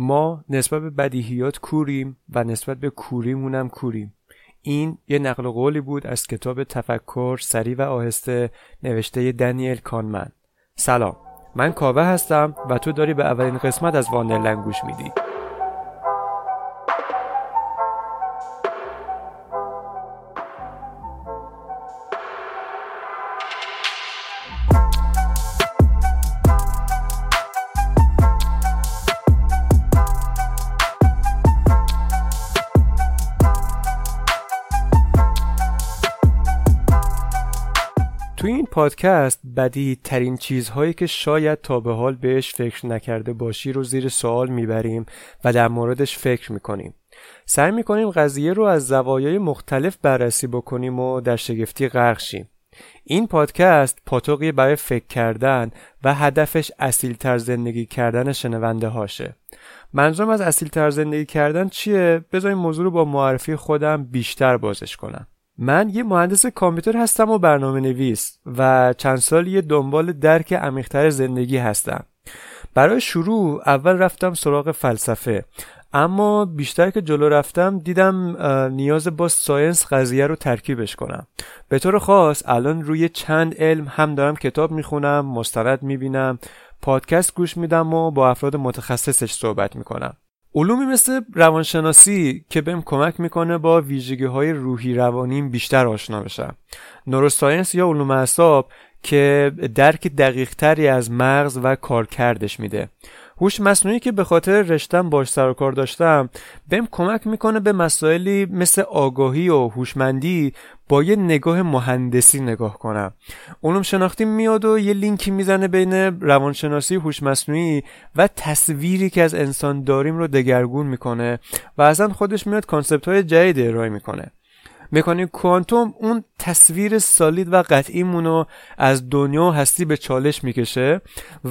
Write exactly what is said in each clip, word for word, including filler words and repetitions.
ما نسبت به بدیهیات کوریم و نسبت به کوریمون هم کوریم. این یه نقل قولی بود از کتاب تفکر سریع و آهسته نوشته دنیل کانمن. سلام، من کاوه هستم و تو داری به اولین قسمت از واندرلند گوش میدی. تو این پادکست بدیهی ترین چیزهایی که شاید تا به حال بهش فکر نکرده باشی رو زیر سوال میبریم و در موردش فکر میکنیم. سعی میکنیم قضیه رو از زوایای مختلف بررسی بکنیم و در شگفتی غرق شیم. این پادکست پاتوقی برای فکر کردن و هدفش اصیل‌تر زندگی کردن شنونده هاشه. منظورم از اصیل‌تر زندگی کردن چیه؟ بذار این موضوع رو با معرفی خودم بیشتر بازش کنم. من یه مهندس کامپیوتر هستم و برنامه نویس و چند سالیه دنبال درک عمیق‌تر زندگی هستم. برای شروع اول رفتم سراغ فلسفه، اما بیشتر که جلو رفتم دیدم نیاز با ساینس قضیه رو ترکیبش کنم. به طور خاص الان روی چند علم هم دارم کتاب میخونم، مستند میبینم، پادکست گوش میدم و با افراد متخصصش صحبت میکنم. علومی مثل روانشناسی که بهم کمک میکنه با ویژگی‌های روحی روانیم بیشتر آشنا بشم. نوروساینس یا علوم اعصاب که درک دقیق‌تری از مغز و کارکردش میده. هوش مصنوعی که به خاطر رشته‌ام باهاش سر و کار داشتم، بهم کمک میکنه به مسائلی مثل آگاهی و هوشمندی با یه نگاه مهندسی نگاه کنم. علوم شناختی میاد و یه لینکی میزنه بین روانشناسی، هوش مصنوعی و تصویری که از انسان داریم رو دگرگون میکنه و اصلا خودش میاد کانسپت‌های جدید ارائه میکنه. مکانیک کوانتوم اون تصویر سالید و قطعیمون رو از دنیا هستی به چالش میکشه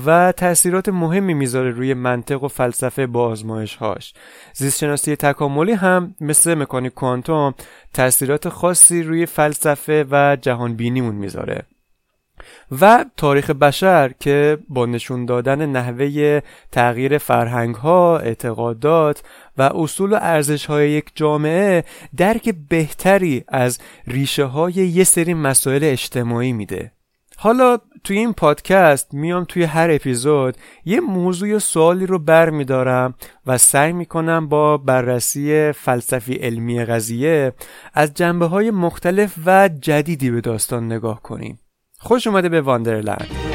و تأثیرات مهمی میذاره روی منطق و فلسفه با آزمایش‌هاش. زیستشناسی تکاملی هم مثل مکانیک کوانتوم تأثیرات خاصی روی فلسفه و جهانبینیمون میذاره. و تاریخ بشر که با نشون دادن نحوه تغییر فرهنگ‌ها، اعتقادات و اصول و ارزش‌های یک جامعه درک بهتری از ریشه‌های یه سری مسائل اجتماعی میده. حالا توی این پادکست میام توی هر اپیزود یه موضوع یا سوالی رو برمیدارم و سعی میکنم با بررسی فلسفی علمی قضیه از جنبه‌های مختلف و جدیدی به داستان نگاه کنیم. خوش اومده به واندرلند.